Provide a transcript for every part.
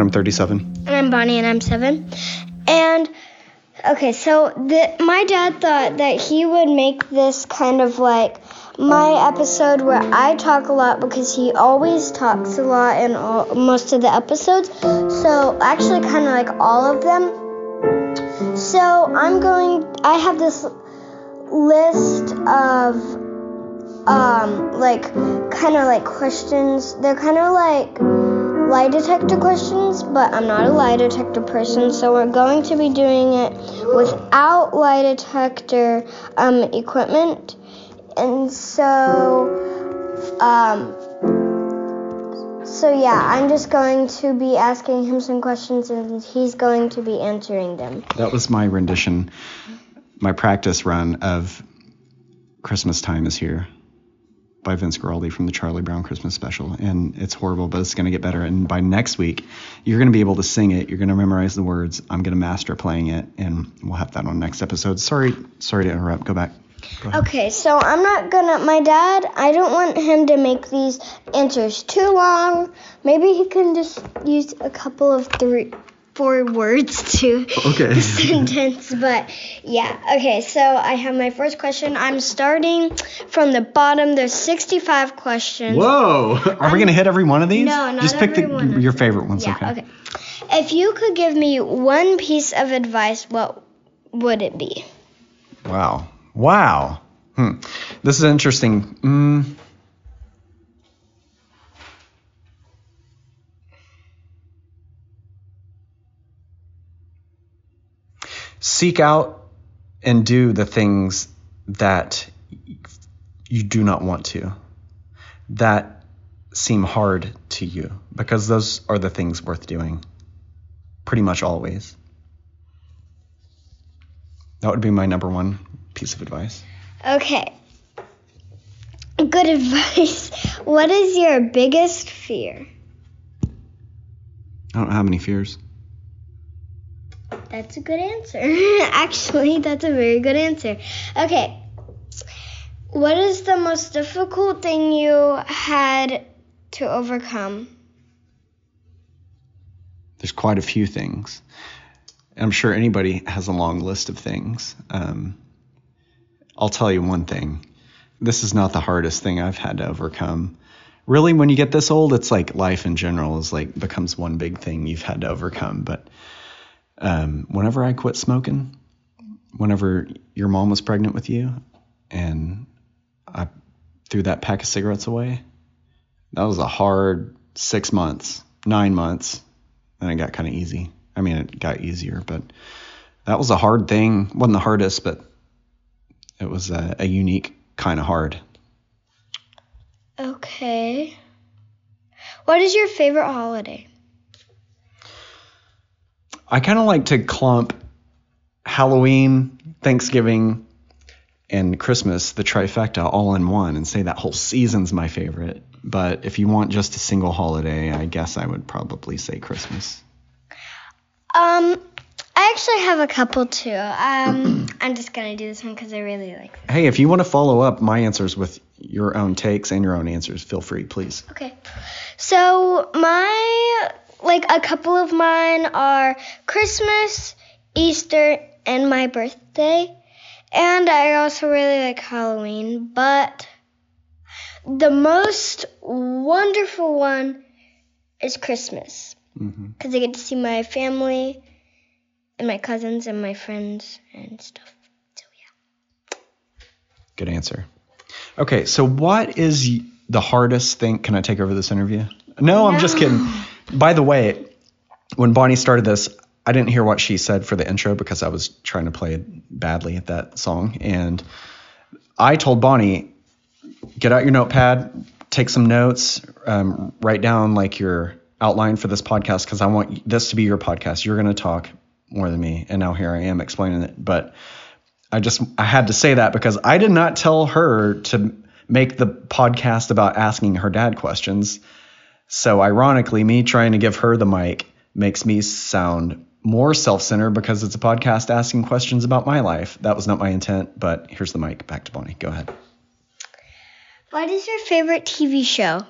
I'm 37. And I'm Bonnie, and I'm 7. And, okay, so my dad thought that he would make this kind of like my episode where I talk a lot because he always talks a lot in most of the episodes. So, actually, kind of like all of them. So, I have this list of kind of like questions. They're kind of like lie detector questions, but I'm not a lie detector person, so we're going to be doing it without lie detector equipment. And so yeah, I'm just going to be asking him some questions and he's going to be answering them. That was my rendition, my practice run of Christmas Time Is Here by Vince Guaraldi from the Charlie Brown Christmas special. And it's horrible, but it's going to get better. And by next week, you're going to be able to sing it. You're going to memorize the words. I'm going to master playing it. And we'll have that on next episode. Sorry to interrupt. Go back. Go ahead. Okay, so I'm not going to... My dad, I don't want him to make these answers too long. Maybe he can just use a couple of 4 words to the sentence, but yeah. Okay, so I have my first question. I'm starting from the bottom. There's 65 questions. Whoa! Are we going to hit every one of these? No, not just pick your favorite ones. Yeah, okay. If you could give me one piece of advice, what would it be? Wow. This is interesting. Seek out and do the things that you do not want to, that seem hard to you, because those are the things worth doing pretty much always. That would be my number one piece of advice. Okay. Good advice. What is your biggest fear? I don't have any fears. That's a good answer. Actually, that's a very good answer. Okay. What is the most difficult thing you had to overcome? There's quite a few things. I'm sure anybody has a long list of things. I'll tell you one thing. This is not the hardest thing I've had to overcome. Really, when you get this old, it's like life in general is like becomes one big thing you've had to overcome, but... whenever I quit smoking, whenever your mom was pregnant with you and I threw that pack of cigarettes away, that was a hard 9 months. Then it got kind of easy. I mean, it got easier, but that was a hard thing. Wasn't the hardest, but it was a unique kind of hard. Okay. What is your favorite holiday? I kind of like to clump Halloween, Thanksgiving, and Christmas, the trifecta, all in one and say that whole season's my favorite. But if you want just a single holiday, I guess I would probably say Christmas. I actually have a couple, too. I'm just going to do this one because I really like it. Hey, if you want to follow up my answers with your own takes and your own answers, feel free, please. Okay. So a couple of mine are Christmas, Easter, and my birthday. And I also really like Halloween. But the most wonderful one is Christmas. Because I get to see my family and my cousins and my friends and stuff. So, yeah. Good answer. Okay, so what is the hardest thing? Can I take over this interview? No. I'm just kidding. By the way, when Bonnie started this, I didn't hear what she said for the intro because I was trying to play badly at that song. And I told Bonnie, get out your notepad, take some notes, write down like your outline for this podcast because I want this to be your podcast. You're going to talk more than me. And now here I am explaining it. But I had to say that because I did not tell her to make the podcast about asking her dad questions. So ironically, me trying to give her the mic makes me sound more self-centered because it's a podcast asking questions about my life. That was not my intent, but here's the mic. Back to Bonnie. Go ahead. What is your favorite TV show?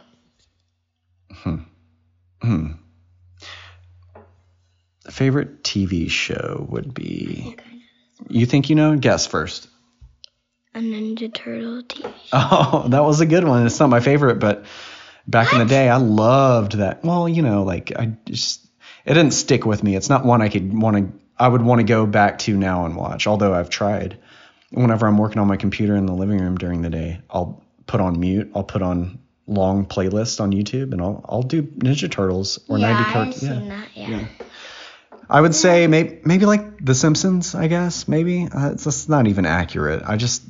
Favorite TV show would be... You think you know? Guess first. A Ninja Turtle TV show. Oh, that was a good one. It's not my favorite, but back in the day, I loved that. Well, you know, like, it didn't stick with me. It's not one I would want to go back to now and watch, although I've tried. Whenever I'm working on my computer in the living room during the day, I'll put on mute, I'll put on long playlist on YouTube, and I'll do Ninja Turtles or 90 cartoons. Yeah, I've seen that, yeah. I would say maybe like The Simpsons, I guess, maybe. That's not even accurate. I just,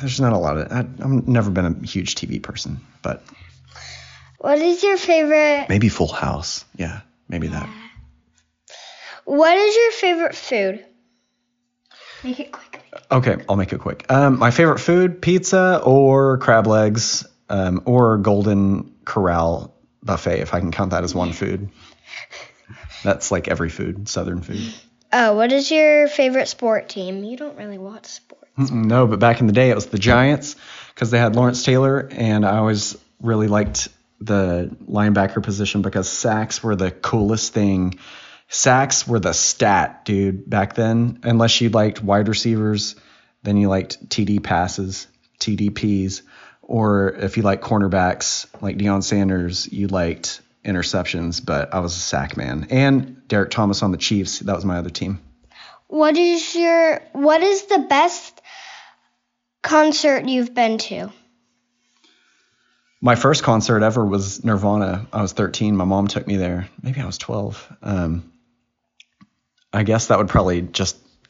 there's not a lot of, I've never been a huge TV person, but. What is your favorite? Maybe Full House. Yeah, maybe that. What is your favorite food? Make it quick. Okay, I'll make it quick. My favorite food, pizza or crab legs, or Golden Corral buffet, if I can count that as one food. That's like every food, Southern food. Oh, what is your favorite sport team? You don't really watch sports. No, but back in the day, it was the Giants because they had Lawrence Taylor, and I always really liked the linebacker position because sacks were the coolest thing. Sacks were the stat, dude, back then. Unless you liked wide receivers, then you liked TD passes, TDPs, or if you liked cornerbacks like Deion Sanders, you liked interceptions, but I was a sack man. And Derrick Thomas on the Chiefs, that was my other team. What is the best concert you've been to? My first concert ever was Nirvana. I was 13. My mom took me there. Maybe I was 12. I guess that would probably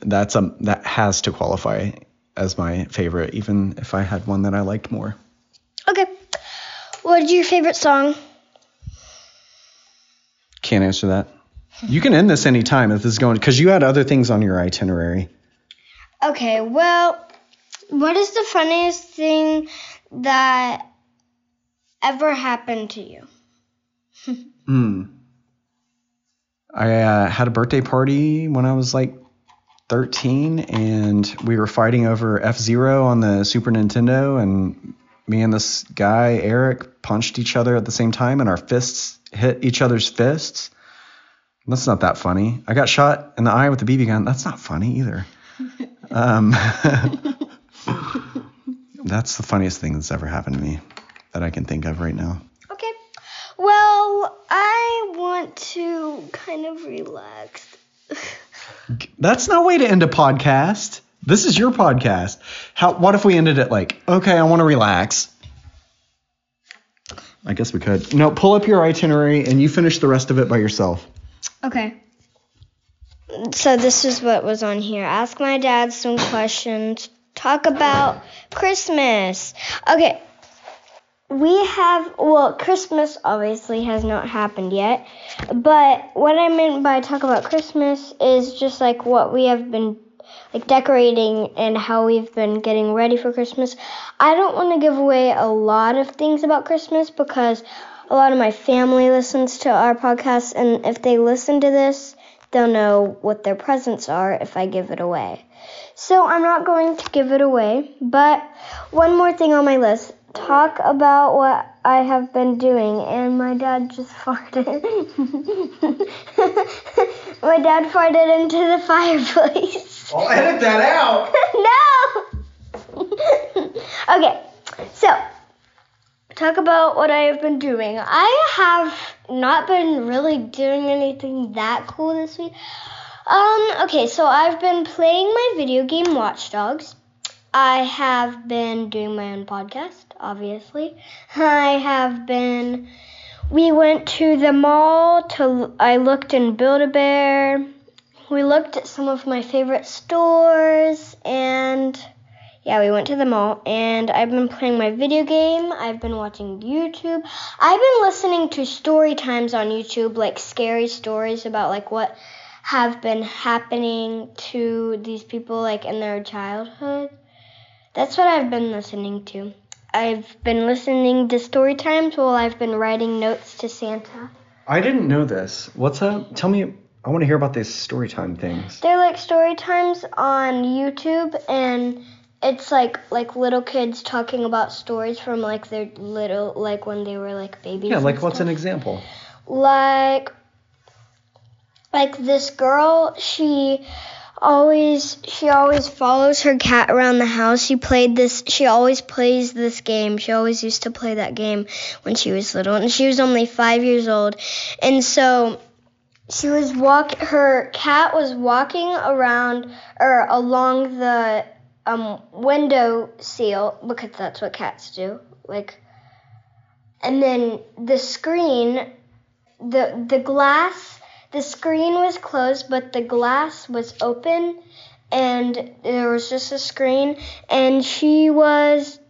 that has to qualify as my favorite, even if I had one that I liked more. Okay. What is your favorite song? Can't answer that. You can end this anytime if this is going, because you had other things on your itinerary. Okay, well, what is the funniest thing that ever happened to you? I had a birthday party when I was like 13, and we were fighting over F-Zero on the Super Nintendo, and me and this guy, Eric, punched each other at the same time, and our fists hit each other's fists. That's not that funny. I got shot in the eye with a BB gun. That's not funny either. That's the funniest thing that's ever happened to me that I can think of right now. Okay. Well, I want to kind of relax. That's no way to end a podcast. This is your podcast. What if we ended it like, okay, I want to relax? I guess we could. No, pull up your itinerary and you finish the rest of it by yourself. Okay. So this is what was on here. Ask my dad some questions. Talk about Christmas. Okay. Christmas obviously has not happened yet. But what I meant by talk about Christmas is just like what we have been like decorating and how we've been getting ready for Christmas. I don't want to give away a lot of things about Christmas because a lot of my family listens to our podcast, and if they listen to this, they'll know what their presents are if I give it away. So I'm not going to give it away, but one more thing on my list. Talk about what I have been doing, and my dad just farted. My dad farted into the fireplace. I'll edit that out. No. Okay, so talk about what I have been doing. I have not been really doing anything that cool this week. Okay, so I've been playing my video game Watch Dogs. I have been doing my own podcast, obviously. We went to the mall I looked in Build-A-Bear. We looked at some of my favorite stores, and we went to the mall, and I've been playing my video game. I've been watching YouTube. I've been listening to story times on YouTube, like scary stories about like what have been happening to these people like in their childhood. That's what I've been listening to. I've been listening to story times while I've been writing notes to Santa. I didn't know this. What's up? Tell me. I want to hear about these story time things. They're like story times on YouTube, and it's like little kids talking about stories from like their little, like when they were like babies. Yeah, like what's an example? Like like this girl, she always follows her cat around the house. She always plays this game. She always used to play that game when she was little, and she was only 5 years old. And so her cat was walking around or along the window seal, because that's what cats do. And then the screen was closed, but the glass was open, and there was just a screen, and she was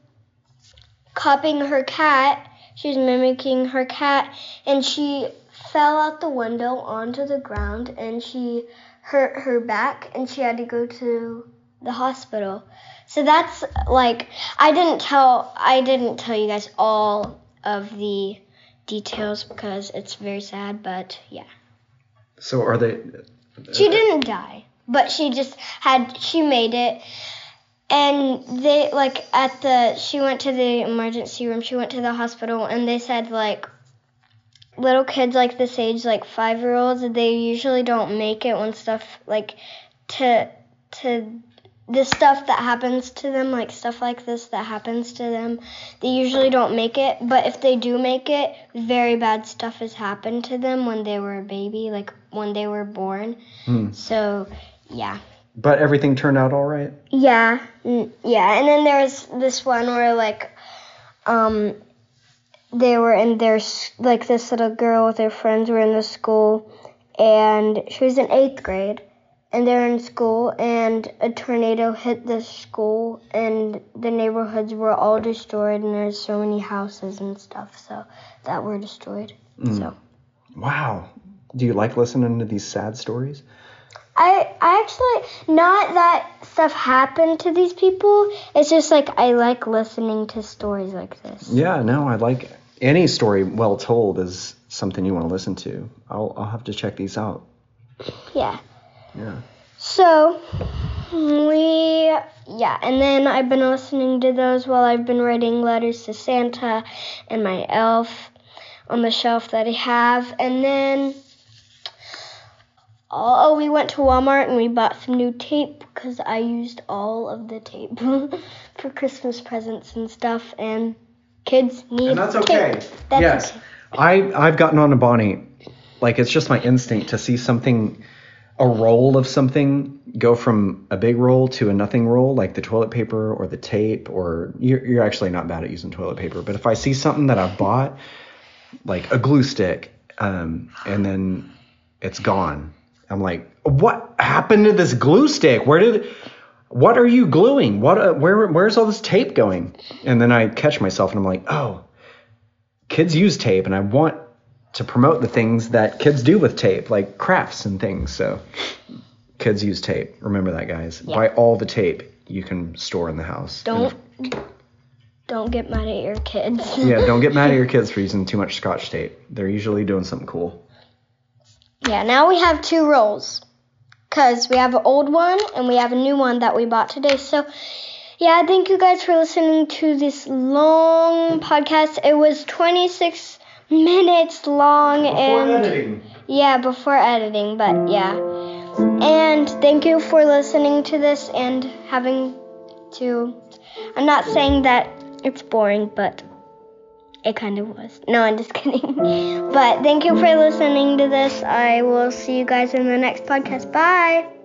copying her cat. She was mimicking her cat, and she fell out the window onto the ground, and she hurt her back, and she had to go to the hospital. So that's I didn't tell you guys all of the details because it's very sad, but yeah. So are they... She didn't die, but she made it. And they, she went to the emergency room, she went to the hospital, and they said, little kids this age, 5-year-olds, they usually don't make it when stuff, to the stuff that happens to them, stuff like this that happens to them, they usually don't make it. But if they do make it, very bad stuff has happened to them when they were a baby, when they were born. So, yeah. But everything turned out all right? Yeah. Yeah. And then there was this one where, they were in their, this little girl with her friends were in the school, and she was in 8th grade. And they're in school, and a tornado hit the school, and the neighborhoods were all destroyed, and there's so many houses and stuff that were destroyed. So, wow. Do you like listening to these sad stories? I actually, not that stuff happened to these people. It's just I like listening to stories like this. Yeah, no, I like any story well told is something you want to listen to. I'll have to check these out. Yeah. Yeah. So, and then I've been listening to those while I've been writing letters to Santa and my elf on the shelf that I have. And then, we went to Walmart and we bought some new tape because I used all of the tape for Christmas presents and stuff. And kids need tape. And that's okay. Tape. That's yes. Okay. I've gotten on to Bonnie. It's just my instinct to see something... a roll of something go from a big roll to a nothing roll, like the toilet paper or the tape, or you're actually not bad at using toilet paper. But if I see something that I've bought, like a glue stick, and then it's gone, I'm like, what happened to this glue stick? What are you gluing? Where's all this tape going? And then I catch myself and I'm like, oh, kids use tape, and I want to promote the things that kids do with tape, like crafts and things. So kids use tape. Remember that, guys. Yeah. Buy all the tape you can store in the house. Don't get mad at your kids. Yeah, don't get mad at your kids for using too much Scotch tape. They're usually doing something cool. Yeah, now we have 2 rolls because we have an old one and we have a new one that we bought today. So yeah, thank you guys for listening to this long podcast. It was 26 minutes long before editing, but yeah. And thank you for listening to this and I'm not saying that it's boring, but it kind of was. No, I'm just kidding. But thank you for listening to this. I will see you guys in the next podcast. Bye.